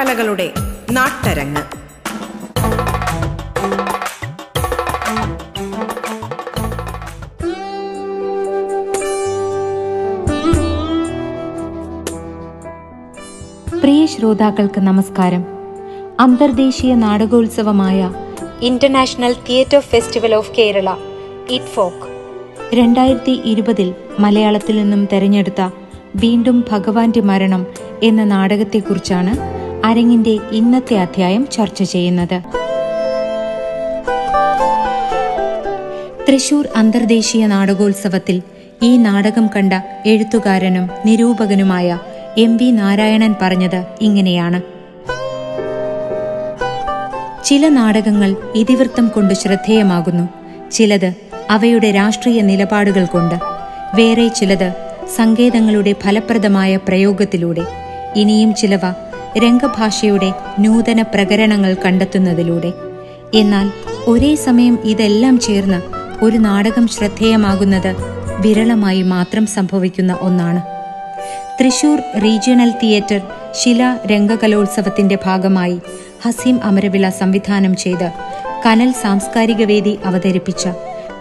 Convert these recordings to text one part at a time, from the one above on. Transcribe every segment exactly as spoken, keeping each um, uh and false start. കലകളുടെ നാട്ടരങ്ങ്. പ്രിയ ശ്രോതാക്കൾക്ക് നമസ്കാരം. അന്തർദേശീയ നാടകോത്സവമായ international theatre festival of Kerala ITFOK രണ്ടായിരത്തി ഇരുപതിൽ മലയാളത്തിൽ നിന്നും തെരഞ്ഞെടുത്ത വീണ്ടും ഭഗവാന്റെ മരണം എന്ന നാടകത്തെക്കുറിച്ചാണ് അരങ്ങിന്റെ ഇന്നത്തെ അധ്യായം ചർച്ച ചെയ്യുന്നത്. തൃശൂർ അന്തർദേശീയ നാടകോത്സവത്തിൽ ഈ നാടകം കണ്ട എഴുത്തുകാരനും നിരൂപകനുമായ എം വി നാരായണൻ പറഞ്ഞത് ഇങ്ങനെയാണ്: ചില നാടകങ്ങൾ ഇതിവൃത്തം കൊണ്ട് ശ്രദ്ധേയമാകുന്നു, ചിലത് അവയുടെ രാഷ്ട്രീയ നിലപാടുകൾ കൊണ്ട്, വേറെ ചിലത് സങ്കേതങ്ങളുടെ ഫലപ്രദമായ പ്രയോഗത്തിലൂടെ, ഇനിയും ചിലവ രംഗഭാഷയുടെ നൂതന പ്രകരണങ്ങൾ കണ്ടെത്തുന്നതിലൂടെ. എന്നാൽ ഒരേ സമയം ഇതെല്ലാം ചേർന്ന് ഒരു നാടകം ശ്രദ്ധേയമാകുന്നത് വിരളമായി മാത്രം സംഭവിക്കുന്ന ഒന്നാണ്. തൃശൂർ റീജിയണൽ തിയേറ്റർ ശില രംഗകലോത്സവത്തിന്റെ ഭാഗമായി ഹസീം അമരവിള സംവിധാനം ചെയ്ത് കനൽ സാംസ്കാരിക വേദി അവതരിപ്പിച്ച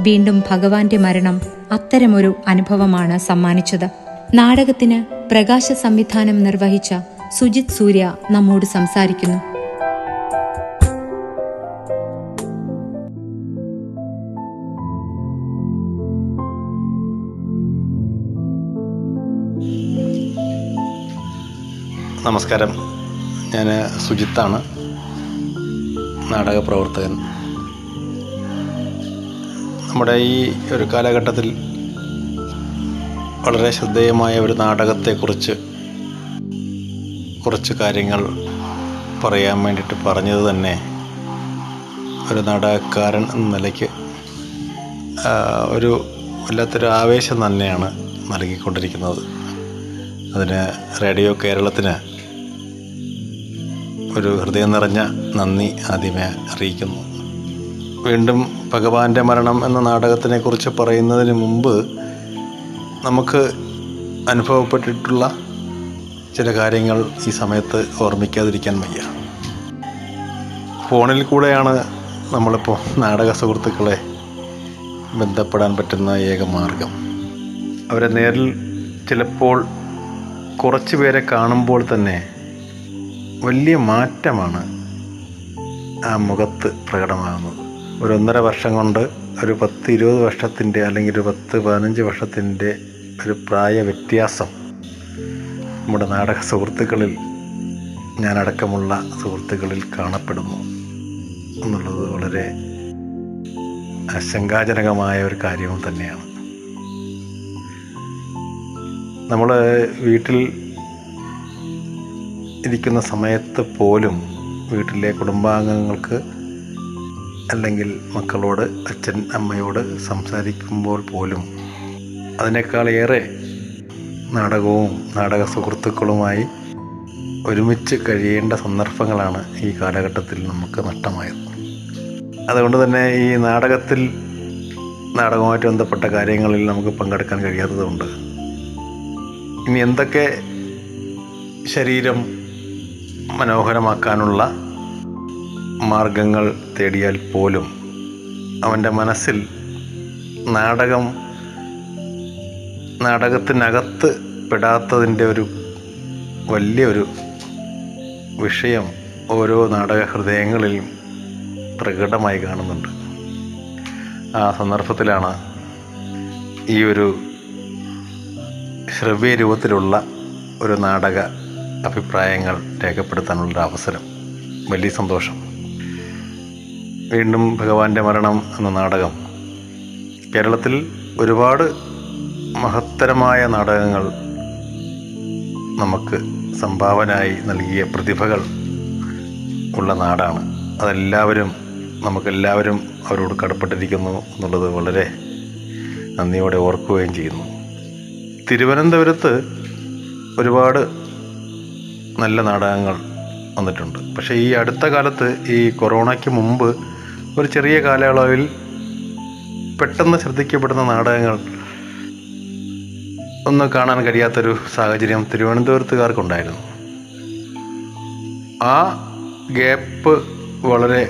വീണ്ടും ഭഗവാന്റെ മരണം അത്തരമൊരു അനുഭവമാണ് സമ്മാനിച്ചത്. നാടകത്തിന് പ്രകാശ സംവിധാനം നിർവഹിച്ച സുജിത് സൂര്യ നമ്മോട് സംസാരിക്കുന്നു. നമസ്കാരം, ഞാൻ സുജിത്താണ്, നാടക പ്രവർത്തകൻ. നമ്മുടെ ഈ ഒരു കാലഘട്ടത്തിൽ വളരെ ശ്രദ്ധേയമായ ഒരു നാടകത്തെക്കുറിച്ച് കുറച്ച് കാര്യങ്ങൾ പറയാൻ വേണ്ടിയിട്ട് പറഞ്ഞത് തന്നെ ഒരു നാടകക്കാരൻ എന്ന നിലയ്ക്ക് ഒരു വല്ലാത്തൊരു ആവേശം തന്നെയാണ് നൽകിക്കൊണ്ടിരിക്കുന്നത്. അതിന് റേഡിയോ കേരളത്തിന് ഒരു ഹൃദയം നിറഞ്ഞ നന്ദി ആദ്യമേ അറിയിക്കുന്നു. വീണ്ടും ഭഗവാന്റെ മരണം എന്ന നാടകത്തിനെക്കുറിച്ച് പറയുന്നതിന് മുമ്പ് നമുക്ക് അനുഭവപ്പെട്ടിട്ടുള്ള ചില കാര്യങ്ങൾ ഈ സമയത്ത് ഓർമ്മിക്കാതിരിക്കാൻ വയ്യ. ഫോണിൽ കൂടെയാണ് നമ്മളിപ്പോൾ നാടക സുഹൃത്തുക്കളെ ബന്ധപ്പെടാൻ പറ്റുന്ന ഏക മാർഗം. അവരെ നേരിൽ ചിലപ്പോൾ കുറച്ച് പേരെ കാണുമ്പോൾ തന്നെ വലിയ മാറ്റമാണ് ആ മുഖത്ത് പ്രകടമാകുന്നത്. ഒരു ഒന്നര വർഷം കൊണ്ട് ഒരു പത്ത് ഇരുപത് വർഷത്തിൻ്റെ അല്ലെങ്കിൽ ഒരു പത്ത് പതിനഞ്ച് വർഷത്തിൻ്റെ ഒരു പ്രായ വ്യത്യാസം നമ്മുടെ നാടക സുഹൃത്തുക്കളിൽ, ഞാനടക്കമുള്ള സുഹൃത്തുക്കളിൽ കാണപ്പെടുന്നു എന്നുള്ളത് വളരെ ആശങ്കാജനകമായ ഒരു കാര്യവും തന്നെയാണ്. നമ്മൾ വീട്ടിൽ ഇരിക്കുന്ന സമയത്ത് പോലും വീട്ടിലെ കുടുംബാംഗങ്ങൾക്ക് അല്ലെങ്കിൽ മക്കളോട്, അച്ഛൻ അമ്മയോട് സംസാരിക്കുമ്പോൾ പോലും അതിനേക്കാളേറെ നാടകവും നാടക സുഹൃത്തുക്കളുമായി ഒരുമിച്ച് കഴിയേണ്ട സന്ദർഭങ്ങളാണ് ഈ കാലഘട്ടത്തിൽ നമുക്ക് നഷ്ടമായത്. അതുകൊണ്ട് തന്നെ ഈ നാടകത്തിൽ, നാടകവുമായിട്ട് ബന്ധപ്പെട്ട കാര്യങ്ങളിൽ നമുക്ക് പങ്കെടുക്കാൻ കഴിയാത്തതുകൊണ്ട് ഇനി എന്തൊക്കെ ശരീരം മനോഹരമാക്കാനുള്ള മാർഗങ്ങൾ തേടിയാൽ പോലും അവൻ്റെ മനസ്സിൽ നാടകം, നാടകത്തിനകത്ത് പെടാത്തതിൻ്റെ ഒരു വലിയൊരു വിഷയം ഓരോ നാടക ഹൃദയങ്ങളിലും പ്രകടമായി കാണുന്നുണ്ട്. ആ സന്ദർഭത്തിലാണ് ഈ ഒരു ശ്രവ്യ രൂപത്തിലുള്ള ഒരു നാടക അഭിപ്രായങ്ങൾ രേഖപ്പെടുത്താനുള്ളൊരു അവസരം. വലിയ സന്തോഷം. വീണ്ടും ഭഗവാന്റെ മരണം എന്ന നാടകം കേരളത്തിൽ ഒരുപാട് മഹത്തരമായ നാടകങ്ങൾ നമുക്ക് സംഭാവനയായി നൽകിയ പ്രതിഭകൾ ഉള്ള നാടാണ്. അതെല്ലാവരും, നമുക്കെല്ലാവരും അവരോട് കടപ്പെട്ടിരിക്കുന്നു എന്നുള്ളത് വളരെ നന്ദിയോടെ ഓർക്കുകയും ചെയ്യുന്നു. തിരുവനന്തപുരത്ത് ഒരുപാട് നല്ല നാടകങ്ങൾ വന്നിട്ടുണ്ട്. പക്ഷേ ഈ അടുത്ത കാലത്ത്, ഈ കൊറോണയ്ക്ക് മുമ്പ് ഒരു ചെറിയ കാലയളവിൽ പെട്ടെന്ന് ശ്രദ്ധിക്കപ്പെടുന്ന നാടകങ്ങൾ ഒന്ന് കാണാൻ കഴിയാത്തൊരു സാഹചര്യം തിരുവനന്തപുരത്തുകാർക്കുണ്ടായിരുന്നു. ആ ഗ്യാപ്പ് വളരെ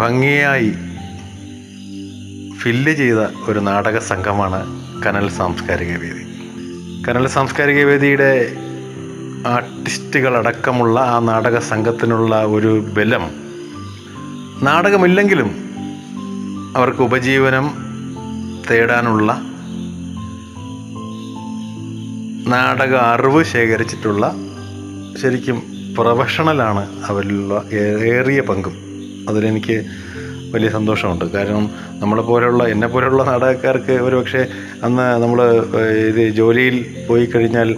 ഭംഗിയായി ഫില്ല് ചെയ്ത ഒരു നാടക സംഘമാണ് കനൽ സാംസ്കാരിക വേദി. കനൽ സാംസ്കാരിക വേദിയുടെ ആർട്ടിസ്റ്റുകളടക്കമുള്ള ആ നാടക സംഘത്തിനുള്ള ഒരു ബലം, നാടകമില്ലെങ്കിലും അവർക്ക് ഉപജീവനം തേടാനുള്ള നാടക അറിവ് ശേഖരിച്ചിട്ടുള്ള ശരിക്കും പ്രൊഫഷണലാണ് അവരിലുള്ള ഏറിയ പങ്കും. അതിലെനിക്ക് വലിയ സന്തോഷമുണ്ട്. കാരണം നമ്മളെപ്പോലെയുള്ള എന്നെപ്പോലെയുള്ള നാടകക്കാർക്ക് ഒരുപക്ഷെ അന്ന് നമ്മൾ ഇത് ജോലിയിൽ പോയി കഴിഞ്ഞാൽ,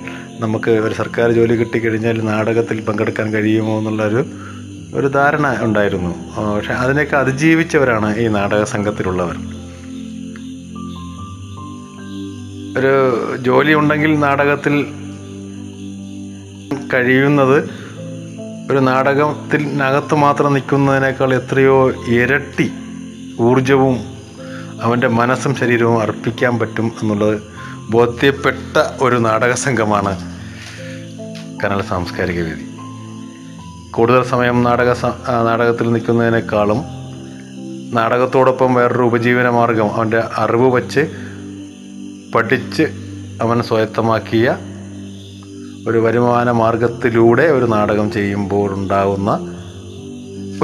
നമുക്ക് ഒരു സർക്കാർ ജോലി കിട്ടിക്കഴിഞ്ഞാൽ നാടകത്തിൽ പങ്കെടുക്കാൻ കഴിയുമോ എന്നുള്ളൊരു ഒരു ധാരണ ഉണ്ടായിരുന്നു. പക്ഷെ അതിനെയൊക്കെ അതിജീവിച്ചവരാണ് ഈ നാടക സംഘത്തിലുള്ളവർ. ഒരു ജോലി ഉണ്ടെങ്കിൽ നാടകത്തിൽ കഴിയുന്നത് ഒരു നാടകത്തിനകത്ത് മാത്രം നിൽക്കുന്നതിനേക്കാൾ എത്രയോ ഇരട്ടി ഊർജവും അവൻ്റെ മനസ്സും ശരീരവും അർപ്പിക്കാൻ പറ്റും എന്നുള്ളത് ബോധ്യപ്പെട്ട ഒരു നാടക സംഘമാണ് കനൽ സാംസ്കാരിക വേദി. കൂടുതൽ സമയം നാടക നാടകത്തിൽ നിൽക്കുന്നതിനേക്കാളും നാടകത്തോടൊപ്പം വേറൊരു ഉപജീവന മാർഗം അവൻ്റെ അറിവ് വച്ച് പഠിച്ച് അവൻ സ്വായത്തമാക്കിയ ഒരു വരുമാന മാർഗത്തിലൂടെ ഒരു നാടകം ചെയ്യുമ്പോഴുണ്ടാകുന്ന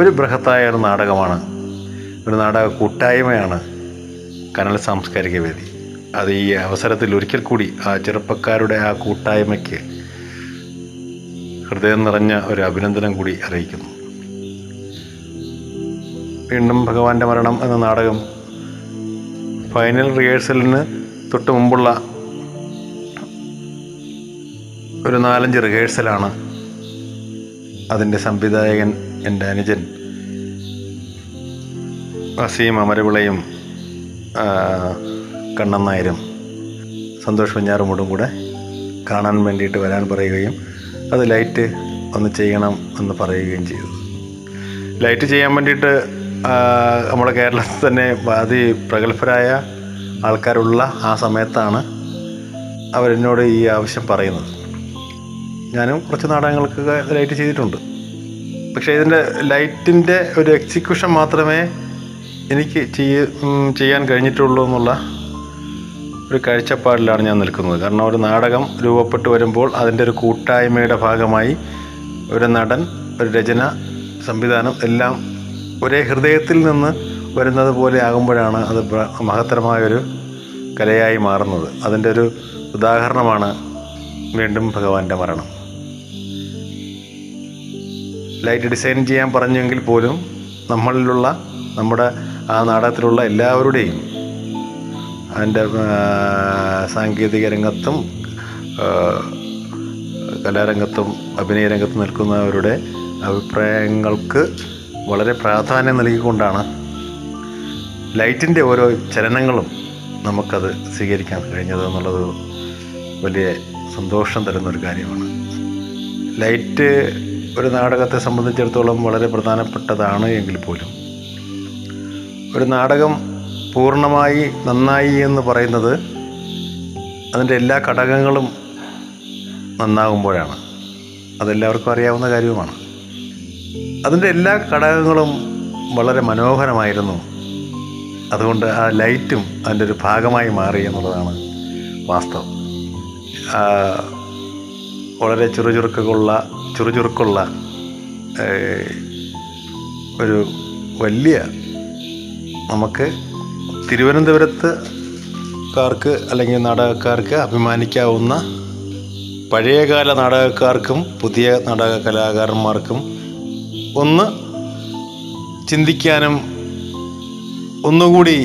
ഒരു ബൃഹത്തായ ഒരു നാടകമാണ്, ഒരു നാടക കൂട്ടായ്മയാണ് കനൽ സാംസ്കാരിക വേദി. അത് ഈ അവസരത്തിൽ ഒരിക്കൽ കൂടി ആ ചെറുപ്പക്കാരുടെ ആ കൂട്ടായ്മയ്ക്ക് ഹൃദയം നിറഞ്ഞ ഒരു അഭിനന്ദനം കൂടി അറിയിക്കുന്നു. വീണ്ടും ഭഗവാന്റെ മരണം എന്ന നാടകം ഫൈനൽ റിഹേഴ്സലിന് തൊട്ട് മുമ്പുള്ള ഒരു നാലഞ്ച് റിഹേഴ്സലാണ് അതിൻ്റെ സംവിധായകൻ എൻ്റെ അനുജൻ ഹസീം അമരവിളയും കണ്ണൻ നായരും സന്തോഷ് കുഞ്ഞാറുമോടും കൂടെ കാണാൻ വേണ്ടിയിട്ട് വരാൻ പറയുകയും അത് ലൈറ്റ് ഒന്ന് ചെയ്യണം എന്ന് പറയുകയും ചെയ്തു. ലൈറ്റ് ചെയ്യാൻ വേണ്ടിയിട്ട് നമ്മുടെ കേരളത്തിൽ തന്നെ അതിപ്രഗത്ഭരായ ആൾക്കാരുള്ള ആ സമയത്താണ് അവരെന്നോട് ഈ ആവശ്യം പറയുന്നത്. ഞാനും കുറച്ച് നാടകങ്ങൾക്കൊക്കെ ലൈറ്റ് ചെയ്തിട്ടുണ്ട്. പക്ഷേ ഇതിൻ്റെ ലൈറ്റിൻ്റെ ഒരു എക്സിക്യൂഷൻ മാത്രമേ എനിക്ക് ചെയ്യാൻ കഴിഞ്ഞിട്ടുള്ളൂ എന്നുള്ള ഒരു കാഴ്ചപ്പാടിലാണ് ഞാൻ നിൽക്കുന്നത്. കാരണം ഒരു നാടകം രൂപപ്പെട്ടു വരുമ്പോൾ അതിൻ്റെ ഒരു കൂട്ടായ്മയുടെ ഭാഗമായി ഒരു നടൻ, ഒരു രചന, സംവിധാനം എല്ലാം ഒരേ ഹൃദയത്തിൽ നിന്ന് വരുന്നത് പോലെ ആകുമ്പോഴാണ് അത് മഹത്തരമായൊരു കലയായി മാറുന്നത്. അതിൻ്റെ ഒരു ഉദാഹരണമാണ് വീണ്ടും ഭഗവാന്റെ മരണം. ലൈറ്റ് ഡിസൈൻ ചെയ്യാൻ പറഞ്ഞെങ്കിൽ പോലും നമ്മളിലുള്ള നമ്മുടെ ആ നാടകത്തിലുള്ള എല്ലാവരുടെയും അതിൻ്റെ സാങ്കേതിക രംഗത്തും കലാരംഗത്തും അഭിനയരംഗത്തും നിൽക്കുന്നവരുടെ അഭിപ്രായങ്ങൾക്ക് വളരെ പ്രാധാന്യം നൽകിക്കൊണ്ടാണ് ലൈറ്റിൻ്റെ ഓരോ ചലനങ്ങളും നമുക്കത് സ്വീകരിക്കാൻ കഴിഞ്ഞത് എന്നുള്ളത് വലിയ സന്തോഷം തരുന്നൊരു കാര്യമാണ്. ലൈറ്റ് ഒരു നാടകത്തെ സംബന്ധിച്ചിടത്തോളം വളരെ പ്രധാനപ്പെട്ടതാണ് എങ്കിൽ പോലും ഒരു നാടകം പൂർണ്ണമായി നന്നായി എന്ന് പറയുന്നത് അതിൻ്റെ എല്ലാ ഘടകങ്ങളും നന്നാകുമ്പോഴാണ്. അതെല്ലാവർക്കും അറിയാവുന്ന കാര്യവുമാണ്. അതിൻ്റെ എല്ലാ ഘടകങ്ങളും വളരെ മനോഹരമായിരുന്നു. അതുകൊണ്ട് ആ ലൈറ്റും അതിൻ്റെ ഒരു ഭാഗമായി മാറി എന്നുള്ളതാണ് വാസ്തവം. വളരെ ചുറുചുറുക്കുള്ള ചുറുചുറുക്കുള്ള ഒരു വലിയ, നമുക്ക് തിരുവനന്തപുരത്തുകാർക്ക് അല്ലെങ്കിൽ നാടകക്കാർക്ക് അഭിമാനിക്കാവുന്ന, പഴയകാല നാടകക്കാർക്കും പുതിയ നാടക കലാകാരന്മാർക്കും ഒന്ന് ചിന്തിക്കാനും ഒന്നുകൂടി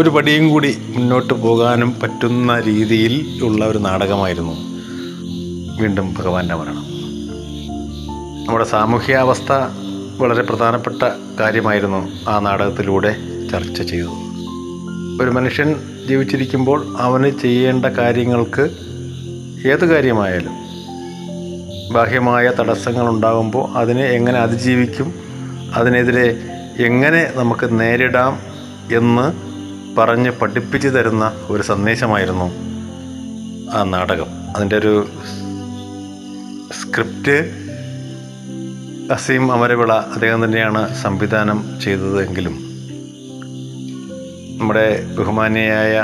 ഒരു പടിയും കൂടി മുന്നോട്ട് പോകാനും പറ്റുന്ന രീതിയിൽ ഉള്ള ഒരു നാടകമായിരുന്നു വീണ്ടും ഭഗവാന്റെ മരണം. നമ്മുടെ സാമൂഹ്യാവസ്ഥ വളരെ പ്രധാനപ്പെട്ട കാര്യമായിരുന്നു ആ നാടകത്തിലൂടെ ചർച്ച ചെയ്തത്. ഒരു മനുഷ്യൻ ജീവിച്ചിരിക്കുമ്പോൾ അവന് ചെയ്യേണ്ട കാര്യങ്ങൾക്ക്, ഏത് കാര്യമായാലും ബാഹ്യമായ തടസ്സങ്ങൾ ഉണ്ടാകുമ്പോൾ അതിനെ എങ്ങനെ അതിജീവിക്കും, അതിനെതിരെ എങ്ങനെ നമുക്ക് നേരിടാം എന്ന് പറഞ്ഞ് പഠിപ്പിച്ചു തരുന്ന ഒരു സന്ദേശമായിരുന്നു ആ നാടകം. അതിൻ്റെ ഒരു സ്ക്രിപ്റ്റ് ഹസീം അമരവിള അദ്ദേഹം തന്നെയാണ് സംവിധാനം ചെയ്തതെങ്കിലും നമ്മുടെ ബഹുമാന്യയായ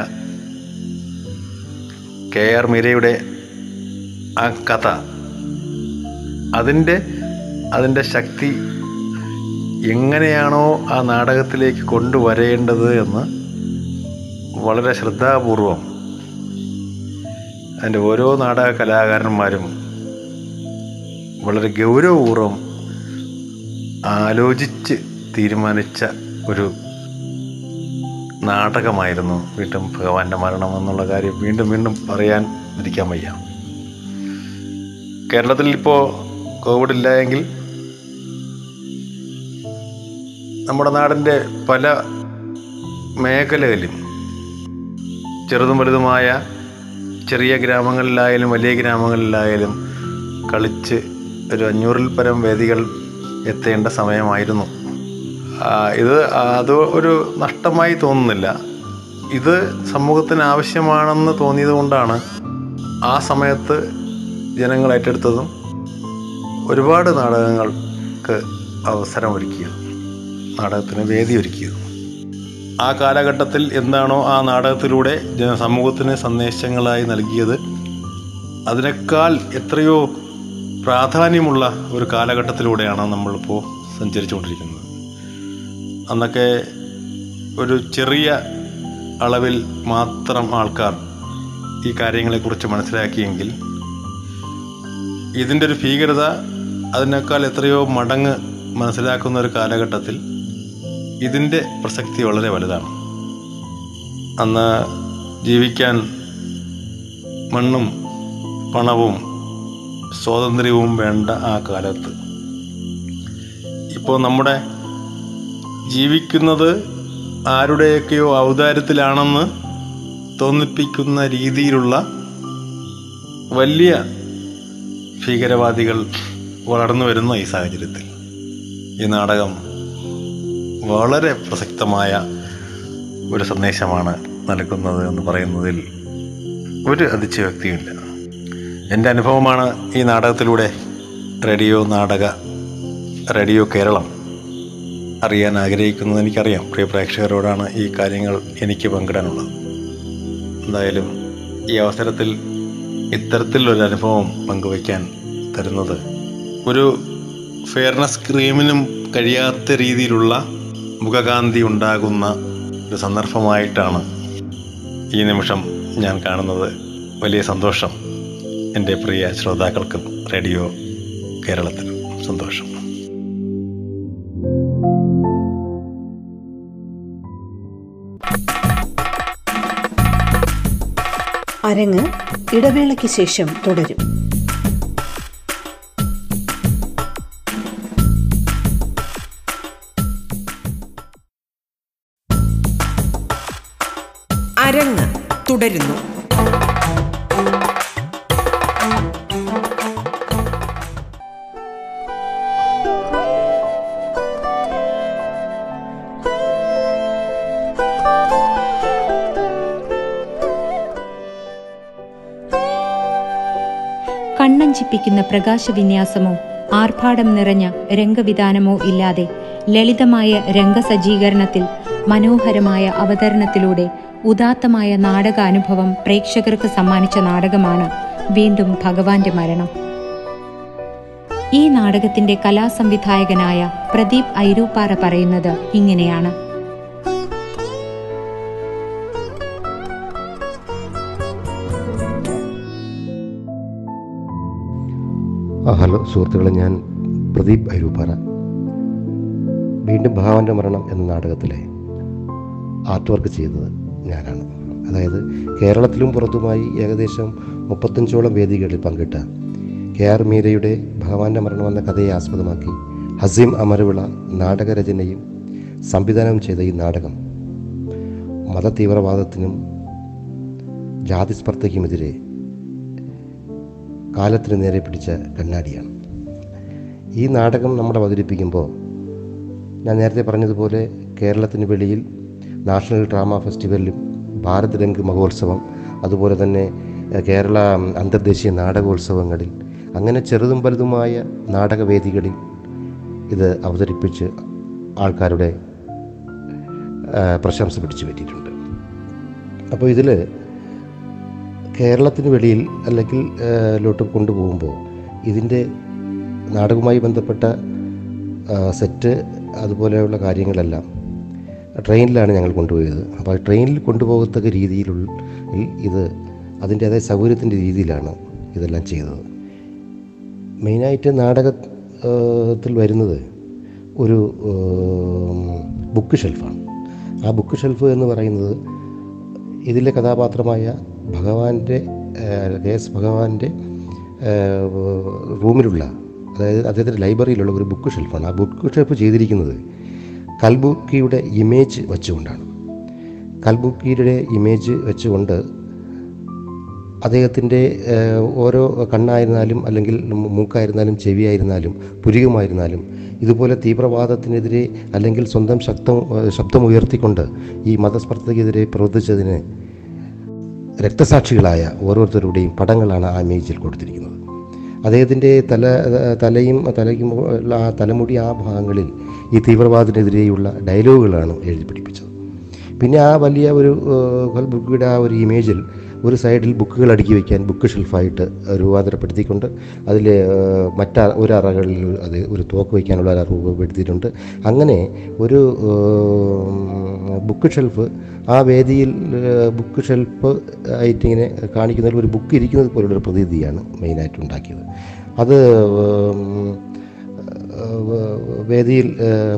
കെ ആർ മീരയുടെ ആ കഥ, അതിൻ്റെ അതിൻ്റെ ശക്തി എങ്ങനെയാണോ ആ നാടകത്തിലേക്ക് കൊണ്ടുവരേണ്ടത് എന്ന് വളരെ ശ്രദ്ധാപൂർവം അതിൻ്റെ ഓരോ നാടക കലാകാരന്മാരും വളരെ ഗൗരവപൂർവം ആലോചിച്ച് തീരുമാനിച്ച ഒരു നാടകമായിരുന്നു വീണ്ടും ഭഗവാന്റെ മരണം എന്നുള്ള കാര്യം വീണ്ടും വീണ്ടും പറയാൻ ഇരിക്കാൻ വയ്യ. കേരളത്തിൽ ഇപ്പോൾ കോവിഡില്ല എങ്കിൽ നമ്മുടെ നാടിൻ്റെ പല മേഖലകളിലും ചെറുതും വലുതുമായ ചെറിയ ഗ്രാമങ്ങളിലായാലും വലിയ ഗ്രാമങ്ങളിലായാലും കളിച്ച് ഒരു അഞ്ഞൂറിൽ പരം വേദികൾ എത്തേണ്ട സമയമായിരുന്നു. ഇത് അത് ഒരു നഷ്ടമായി തോന്നുന്നില്ല, ഇത് സമൂഹത്തിന് ആവശ്യമാണെന്ന് തോന്നിയത് കൊണ്ടാണ് ആ സമയത്ത് ജനങ്ങൾ ഏറ്റെടുത്തതും ഒരുപാട് നാടകങ്ങൾക്ക് അവസരമൊരുക്കിയത്, നാടകത്തിന് വേദിയൊരുക്കിയത്. ആ കാലഘട്ടത്തിൽ എന്താണോ ആ നാടകത്തിലൂടെ സമൂഹത്തിന് സന്ദേശങ്ങളായി നൽകിയത് അതിനേക്കാൾ എത്രയോ പ്രാധാന്യമുള്ള ഒരു കാലഘട്ടത്തിലൂടെയാണ് നമ്മളിപ്പോൾ സഞ്ചരിച്ചുകൊണ്ടിരിക്കുന്നത്. അന്നൊക്കെ ഒരു ചെറിയ അളവിൽ മാത്രം ആൾക്കാർ ഈ കാര്യങ്ങളെക്കുറിച്ച് മനസ്സിലാക്കിയെങ്കിൽ ഇതിൻ്റെ ഒരു ഭീകരത അതിനേക്കാൾ എത്രയോ മടങ്ങ് മനസ്സിലാക്കുന്ന ഒരു കാലഘട്ടത്തിൽ ഇതിൻ്റെ പ്രസക്തി വളരെ വലുതാണ്. അന്ന് ജീവിക്കാൻ മണ്ണും പണവും സ്വാതന്ത്ര്യവും വേണ്ട ആ കാലത്ത് ഇപ്പോൾ നമ്മുടെ ജീവിക്കുന്നത് ആരുടെയൊക്കെയോ ഔദാര്യത്തിലാണെന്ന് തോന്നിപ്പിക്കുന്ന രീതിയിലുള്ള വലിയ ഭീകരവാദികൾ വളർന്നു വരുന്ന ഈ സാഹചര്യത്തിൽ ഈ നാടകം വളരെ പ്രസക്തമായ ഒരു സന്ദേശമാണ് നൽകുന്നത് എന്ന് പറയുന്നതിൽ ഒരു അതിശയോക്തിയുമില്ല. എൻ്റെ അനുഭവമാണ് ഈ നാടകത്തിലൂടെ റേഡിയോ നാടക റേഡിയോ കേരളം അറിയാൻ ആഗ്രഹിക്കുന്നത്. എനിക്കറിയാം പ്രിയ പ്രേക്ഷകരോടാണ് ഈ കാര്യങ്ങൾ എനിക്ക് പങ്കിടാനുള്ളത്. എന്തായാലും ഈ അവസരത്തിൽ ഇത്തരത്തിലൊരനുഭവം പങ്കുവയ്ക്കാൻ തരുന്നത് ഒരു ഫെയർനെസ് ക്രീമിനും കഴിയാത്ത രീതിയിലുള്ള മുഖകാന്തി ഉണ്ടാകുന്ന ഒരു സന്ദർഭമായിട്ടാണ് ഈ നിമിഷം ഞാൻ കാണുന്നത്. വലിയ സന്തോഷം എൻ്റെ പ്രിയ ശ്രോതാക്കൾക്കും റേഡിയോ കേരളത്തിനും സന്തോഷം. അരങ്ങ് ഇടവേളയ്ക്ക് ശേഷം തുടരും. അരങ്ങ് തുടരുന്നു. ിപ്പിക്കുന്ന പ്രകാശവിന്യാസമോ ആർഭാടം നിറഞ്ഞ രംഗവിധാനമോ ഇല്ലാതെ ലളിതമായ രംഗസജ്ജീകരണത്തിൽ മനോഹരമായ അവതരണത്തിലൂടെ ഉദാത്തമായ നാടകാനുഭവം പ്രേക്ഷകർക്ക് സമ്മാനിച്ച നാടകമാണ് വീണ്ടും ഭഗവാന്റെ മരണം. ഈ നാടകത്തിന്റെ കലാസംവിധായകനായ പ്രദീപ് ഐരൂപ്പാറ പറയുന്നത് ഇങ്ങനെയാണ്. ഹലോ സുഹൃത്തുക്കളെ, ഞാൻ പ്രദീപ് അരൂപ്പാറ. വീണ്ടും ഭഗവാന്റെ മരണം എന്ന നാടകത്തിലെ ആർട്ട് വർക്ക് ചെയ്തത് ഞാനാണ്. അതായത് കേരളത്തിലും പുറത്തുമായി ഏകദേശം മുപ്പത്തഞ്ചോളം വേദികളിൽ പങ്കിട്ട കെ ആർ മീരയുടെ ഭഗവാന്റെ മരണം എന്ന കഥയെ ആസ്പദമാക്കി ഹസീം അമരവിള നാടകരചനയും സംവിധാനം ചെയ്ത ഈ നാടകം മതതീവ്രവാദത്തിനും ജാതിസ്പർദ്ധയ്ക്കുമെതിരെ കാലത്തിന് നേരെ പിടിച്ച കണ്ണാടിയാണ്. ഈ നാടകം നമ്മൾ അവതരിപ്പിക്കുമ്പോൾ ഞാൻ നേരത്തെ പറഞ്ഞതുപോലെ കേരളത്തിന് വെളിയിൽ നാഷണൽ ഡ്രാമ ഫെസ്റ്റിവലിലും ഭാരത് രംഗ് മഹോത്സവം, അതുപോലെ തന്നെ കേരള അന്തർദേശീയ നാടകോത്സവങ്ങളിൽ, അങ്ങനെ ചെറുതും വലുതുമായ നാടകവേദികളിൽ ഇത് അവതരിപ്പിച്ച് ആൾക്കാരുടെ പ്രശംസ പിടിച്ചു പറ്റിയിട്ടുണ്ട്. അപ്പോൾ ഇതിൽ കേരളത്തിന് വെളിയിൽ അല്ലെങ്കിൽ ലോട്ട് കൊണ്ടുപോകുമ്പോൾ ഇതിൻ്റെ നാടകവുമായി ബന്ധപ്പെട്ട സെറ്റ് അതുപോലെയുള്ള കാര്യങ്ങളെല്ലാം ട്രെയിനിലാണ് ഞങ്ങൾ കൊണ്ടുപോയത്. അപ്പോൾ ട്രെയിനിൽ കൊണ്ടുപോകത്തക്ക രീതിയിലുള്ള ഇത് അതിൻ്റേതായ സൗകര്യത്തിൻ്റെ രീതിയിലാണ് ഇതെല്ലാം ചെയ്തത്. മെയിനായിട്ട് നാടകത്തിൽ വരുന്നത് ഒരു ബുക്ക് ഷെൽഫാണ്. ആ ബുക്ക് ഷെൽഫ് എന്ന് പറയുന്നത് ഇതിലെ കഥാപാത്രമായ ഭഗവാന്റെ കെ എസ് ഭഗവാന്റെ റൂമിലുള്ള, അതായത് അദ്ദേഹത്തിൻ്റെ ലൈബ്രറിയിലുള്ള ഒരു ബുക്ക് ഷെൽഫാണ്. ആ ബുക്ക് ഷെൽഫ് ചെയ്തിരിക്കുന്നത് കൽബുക്കിയുടെ ഇമേജ് വെച്ചുകൊണ്ടാണ്. കൽബുക്കിയുടെ ഇമേജ് വെച്ചുകൊണ്ട് അദ്ദേഹത്തിൻ്റെ ഓരോ കണ്ണായിരുന്നാലും അല്ലെങ്കിൽ മൂക്കായിരുന്നാലും ചെവിയായിരുന്നാലും പുരികമായിരുന്നാലും ഇതുപോലെ തീവ്രവാദത്തിനെതിരെ അല്ലെങ്കിൽ സ്വന്തം ശബ്ദം ശബ്ദമുയർത്തിക്കൊണ്ട് ഈ മതസ്പർദ്ധതയ്ക്കെതിരെ പ്രവർത്തിച്ചതിന് രക്തസാക്ഷികളായ ഓരോരുത്തരുടെയും പടങ്ങളാണ് ആ ഇമേജിൽ കൊടുത്തിരിക്കുന്നത്. അദ്ദേഹത്തിൻ്റെ തല തലയും തലയ്ക്കും ആ തലമുടി ആ ഭാഗങ്ങളിൽ ഈ തീവ്രവാദത്തിനെതിരെയുള്ള ഡയലോഗുകളാണ് എഴുതി പിടിപ്പിച്ചത്. പിന്നെ ആ വലിയ ഒരു ബുക്കിയുടെ ആ ഒരു ഇമേജിൽ ഒരു സൈഡിൽ ബുക്കുകൾ അടുക്കി വയ്ക്കാൻ ബുക്ക് ഷെൽഫായിട്ട് രൂപാന്തരപ്പെടുത്തിക്കൊണ്ട് അതിൽ മറ്റാ ഒരറകളിൽ അത് ഒരു തോക്ക് വയ്ക്കാനുള്ള അറ രൂപപ്പെടുത്തിയിട്ടുണ്ട്. അങ്ങനെ ഒരു ബുക്ക് ഷെൽഫ് ആ വേദിയിൽ ബുക്ക് ഷെൽഫ് ആയിട്ടിങ്ങനെ കാണിക്കുന്നതിൽ ഒരു ബുക്ക് ഇരിക്കുന്നത് പോലുള്ളൊരു പ്രതീതിയാണ് മെയിനായിട്ട് ഉണ്ടാക്കിയത്. അത് വേദിയിൽ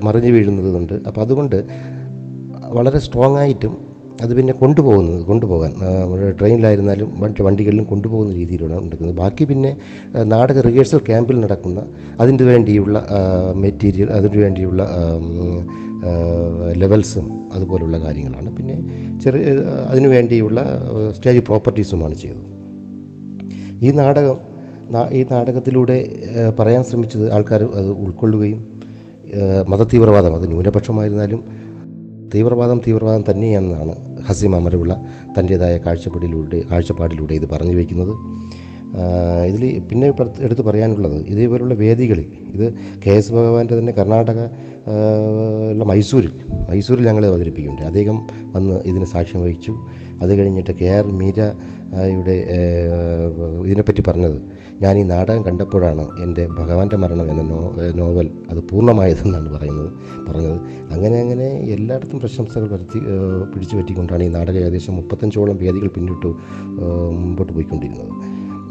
മറിഞ്ഞു വീഴുന്നതുണ്ട്. അപ്പോൾ അതുകൊണ്ട് വളരെ സ്ട്രോങ് ആയിട്ടും അത് പിന്നെ കൊണ്ടുപോകുന്നത് കൊണ്ടുപോകാൻ ട്രെയിനിലായിരുന്നാലും മറ്റ് വണ്ടികളിലും കൊണ്ടുപോകുന്ന രീതിയിലാണ് നടക്കുന്നത്. ബാക്കി പിന്നെ നാടക റിഹേഴ്സൽ ക്യാമ്പിൽ നടക്കുന്ന അതിന് വേണ്ടിയുള്ള മെറ്റീരിയൽ, അതിന് വേണ്ടിയുള്ള ലെവൽസും അതുപോലുള്ള കാര്യങ്ങളാണ്. പിന്നെ ചെറിയ അതിനു വേണ്ടിയുള്ള സ്റ്റേജ് പ്രോപ്പർട്ടീസുമാണ് ചെയ്തത്. ഈ നാടകം ഈ നാടകത്തിലൂടെ പറയാൻ ശ്രമിച്ചത് ആൾക്കാർ അത് ഉൾക്കൊള്ളുകയും മതതീവ്രവാദം അത് ന്യൂനപക്ഷമായിരുന്നാലും തീവ്രവാദം തീവ്രവാദം തന്നെയാണെന്നാണ് ഹസീം അമരവിള തൻ്റേതായ കാഴ്ചപ്പാടിലൂടെ കാഴ്ചപ്പാടിലൂടെ ഇത് പറഞ്ഞു വയ്ക്കുന്നത്. ഇതിൽ പിന്നെ എടുത്ത് പറയാനുള്ളത് ഇതേപോലുള്ള വേദികളിൽ ഇത് കെ എസ് ഭഗവാന്റെ തന്നെ കർണാടക മൈസൂരിൽ മൈസൂരിൽ ഞങ്ങൾ അവതരിപ്പിക്കുന്നുണ്ട്. അദ്ദേഹം വന്ന് ഇതിന് സാക്ഷ്യം വഹിച്ചു. അത് കഴിഞ്ഞിട്ട് കെ ആർ മീരയുടെ ഇതിനെപ്പറ്റി പറഞ്ഞത്, ഞാൻ ഈ നാടകം കണ്ടപ്പോഴാണ് എൻ്റെ ഭഗവാന്റെ മരണം എന്ന നോ നോവൽ അത് പൂർണ്ണമായതെന്നാണ് പറയുന്നത് പറഞ്ഞത് അങ്ങനെ അങ്ങനെ എല്ലായിടത്തും പ്രശംസകൾ വരുത്തി പിടിച്ചു പറ്റിക്കൊണ്ടാണ് ഈ നാടകം ഏകദേശം മുപ്പത്തഞ്ചോളം വേദികൾ പിന്നിട്ട് മുമ്പോട്ട് പോയിക്കൊണ്ടിരുന്നത്.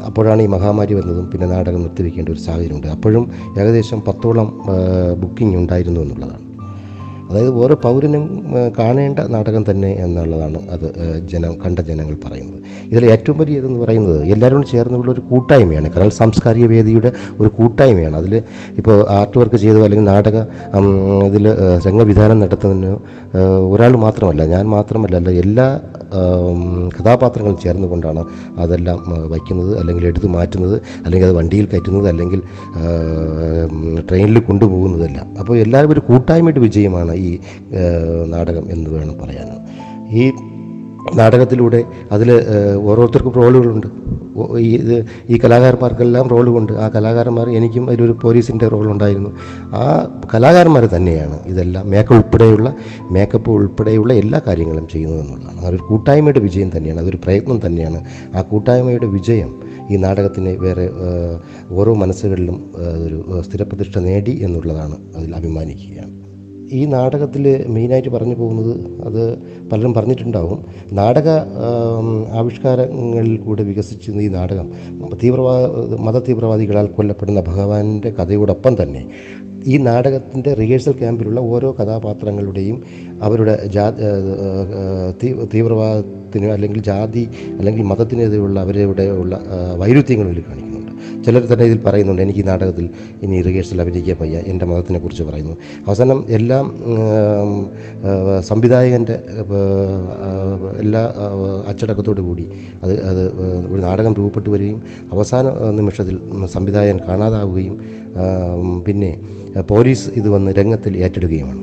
അപ്പോഴാണ് ഈ മഹാമാരി വന്നതും പിന്നെ നാടകം നിർത്തിവെക്കേണ്ട ഒരു സാഹചര്യമുണ്ട്. അപ്പോഴും ഏകദേശം പത്തോളം ബുക്കിംഗ് ഉണ്ടായിരുന്നു എന്നുള്ളതാണ്. അതായത് ഓരോ പൗരനും കാണേണ്ട നാടകം തന്നെ എന്നുള്ളതാണ് അത് ജനം കണ്ട ജനങ്ങൾ പറയുന്നത്. ഇതിൽ ഏറ്റവും വലിയ ഇതെന്ന് പറയുന്നത് എല്ലാവരും ചേർന്നുള്ള ഒരു കൂട്ടായ്മയാണ്. കാരണം സാംസ്കാരിക വേദിയുടെ ഒരു കൂട്ടായ്മയാണ്. അതിൽ ഇപ്പോൾ ആർട്ട് വർക്ക് ചെയ്തോ അല്ലെങ്കിൽ നാടക ഇതിൽ രംഗവിധാനം നടത്തുന്നതിന് ഒരാൾ മാത്രമല്ല, ഞാൻ മാത്രമല്ല, അല്ല എല്ലാ കഥാപാത്രങ്ങളും ചേർന്നുകൊണ്ടാണ് അതെല്ലാം വയ്ക്കുന്നത് അല്ലെങ്കിൽ എടുത്തു മാറ്റുന്നത് അല്ലെങ്കിൽ അത് വണ്ടിയിൽ കയറ്റുന്നത് അല്ലെങ്കിൽ ട്രെയിനിൽ കൊണ്ടുപോകുന്നതെല്ലാം. അപ്പോൾ എല്ലാവരും ഒരു കൂട്ടായ്മയുടെ വിജയമാണ് ഈ നാടകം എന്ന് വേണം പറയാൻ. ഈ നാടകത്തിലൂടെ അതിൽ ഓരോരുത്തർക്കും റോളുകളുണ്ട്. ഈ ഇത് ഈ കലാകാരന്മാർക്കെല്ലാം റോളുമുണ്ട്. ആ കലാകാരന്മാർ എനിക്കും അതിലൊരു പോലീസിൻ്റെ റോളുണ്ടായിരുന്നു. ആ കലാകാരന്മാർ തന്നെയാണ് ഇതെല്ലാം മേക്കപ്പ് ഉൾപ്പെടെയുള്ള മേക്കപ്പ് ഉൾപ്പെടെയുള്ള എല്ലാ കാര്യങ്ങളും ചെയ്യുന്നതെന്നുള്ളതാണ്. അതൊരു കൂട്ടായ്മയുടെ വിജയം തന്നെയാണ്, അതൊരു പ്രയത്നം തന്നെയാണ്. ആ കൂട്ടായ്മയുടെ വിജയം ഈ നാടകത്തിന് വേറെ ഓരോ മനസ്സുകളിലും ഒരു സ്ഥിരപ്രതിഷ്ഠ നേടി എന്നുള്ളതാണ് അതിൽ അഭിമാനിക്കുകയാണ്. ഈ നാടകത്തിൽ മെയിനായിട്ട് പറഞ്ഞു പോകുന്നത് അത് പലരും പറഞ്ഞിട്ടുണ്ടാവും, നാടക ആവിഷ്കാരങ്ങളിൽ കൂടെ വികസിച്ചിരുന്ന ഈ നാടകം തീവ്രവാദ മത തീവ്രവാദികളാൽ കൊല്ലപ്പെടുന്ന ഭഗവാന്റെ കഥയോടൊപ്പം തന്നെ ഈ നാടകത്തിൻ്റെ റിഹേഴ്സൽ ക്യാമ്പിലുള്ള ഓരോ കഥാപാത്രങ്ങളുടെയും അവരുടെ ജാ തീവ്രവാദത്തിന് അല്ലെങ്കിൽ ജാതി അല്ലെങ്കിൽ മതത്തിനെതിരെയുള്ള അവരുടെ ഉള്ള വൈരുദ്ധ്യങ്ങളിൽ കാണിക്കുന്നു. ചിലർ തന്നെ ഇതിൽ പറയുന്നുണ്ട്, എനിക്ക് ഈ നാടകത്തിൽ ഇനി റിഹേഴ്സൽ അഭിനയിക്കാൻ വയ്യ, എൻ്റെ മതത്തിനെ കുറിച്ച് പറയുന്നു. അവസാനം എല്ലാം സംവിധായകൻ്റെ എല്ലാ അച്ചടക്കത്തോടു കൂടി അത് അത് ഒരു നാടകം രൂപപ്പെട്ടു വരികയും അവസാന നിമിഷത്തിൽ സംവിധായകൻ കാണാതാവുകയും പിന്നെ പോലീസ് ഇത് വന്ന് രംഗത്തിൽ ഏറ്റെടുക്കുകയുമാണ്.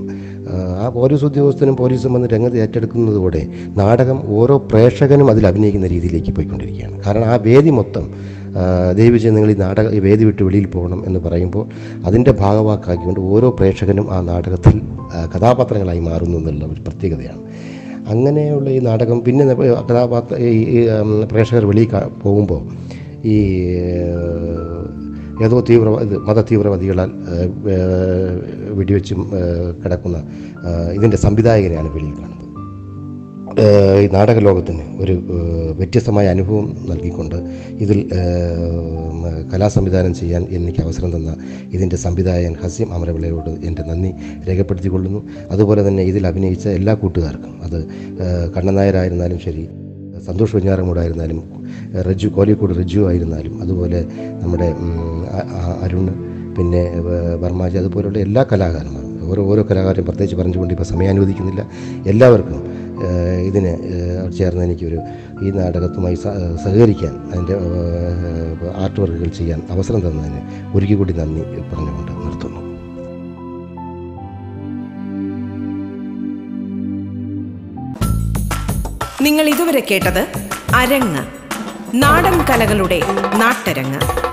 ആ പോലീസ് ഉദ്യോഗസ്ഥനും പോലീസും വന്ന് രംഗത്ത് ഏറ്റെടുക്കുന്നതോടെ നാടകം ഓരോ പ്രേക്ഷകനും അതിൽ അഭിനയിക്കുന്ന രീതിയിലേക്ക് പോയിക്കൊണ്ടിരിക്കുകയാണ്. കാരണം ആ വേദി മൊത്തം ദയവ് ചെയ്ത് നിങ്ങൾ ഈ നാടക ഈ വേദി വിട്ട് വെളിയിൽ പോകണം എന്ന് പറയുമ്പോൾ അതിൻ്റെ ഭാഗവാക്കാക്കിക്കൊണ്ട് ഓരോ പ്രേക്ഷകനും ആ നാടകത്തിൽ കഥാപാത്രങ്ങളായി മാറുന്നു എന്നുള്ള ഒരു പ്രത്യേകതയാണ്. അങ്ങനെയുള്ള ഈ നാടകം പിന്നെ കഥാപാത്ര ഈ പ്രേക്ഷകർ വെളിയിൽ പോകുമ്പോൾ ഈ ഏതോ തീവ്ര ഇത് മത തീവ്രവാദികളാൽ വെടിവെച്ചും കിടക്കുന്ന ഇതിൻ്റെ സംവിധായകനെയാണ് വെളിയിൽ കാണുന്നത്. ഈ നാടക ലോകത്തിന് ഒരു വ്യത്യസ്തമായ അനുഭവം നൽകിക്കൊണ്ട് ഇതിൽ കലാസംവിധാനം ചെയ്യാൻ എനിക്ക് അവസരം തന്ന ഇതിൻ്റെ സംവിധായകൻ ഹസീം അമരവിളയോട് എൻ്റെ നന്ദി രേഖപ്പെടുത്തിക്കൊള്ളുന്നു. അതുപോലെ തന്നെ ഇതിൽ അഭിനയിച്ച എല്ലാ കൂട്ടുകാർക്കും, അത് കണ്ണൻ നായരായിരുന്നാലും ശരി, സന്തോഷ് കുഞ്ഞാറൻ കൂടായിരുന്നാലും, റിജു കോലിക്കൂട് റിജു ആയിരുന്നാലും, അതുപോലെ നമ്മുടെ അരുൺ, പിന്നെ ബർമാജി, അതുപോലെയുള്ള എല്ലാ കലാകാരന്മാരും, ഓരോ ഓരോ കലാകാരനും പ്രത്യേകിച്ച് പറഞ്ഞുകൊണ്ട് ഇപ്പോൾ സമയം അനുവദിക്കുന്നില്ല, എല്ലാവർക്കും ഇതിന് ചേർന്ന് എനിക്കൊരു ഈ നാടകത്തുമായി സഹകരിക്കാൻ അതിൻ്റെ ആർട്ട് വർക്കുകൾ ചെയ്യാൻ അവസരം തന്നതിന് ഒരിക്കൽ കൂടി നന്ദി പറഞ്ഞുകൊണ്ട് നിർത്തുന്നു. നിങ്ങൾ ഇതുവരെ കേട്ടത് അരങ്ങ്, നാടൻ കലകളുടെ നാട്ടരങ്ങ്.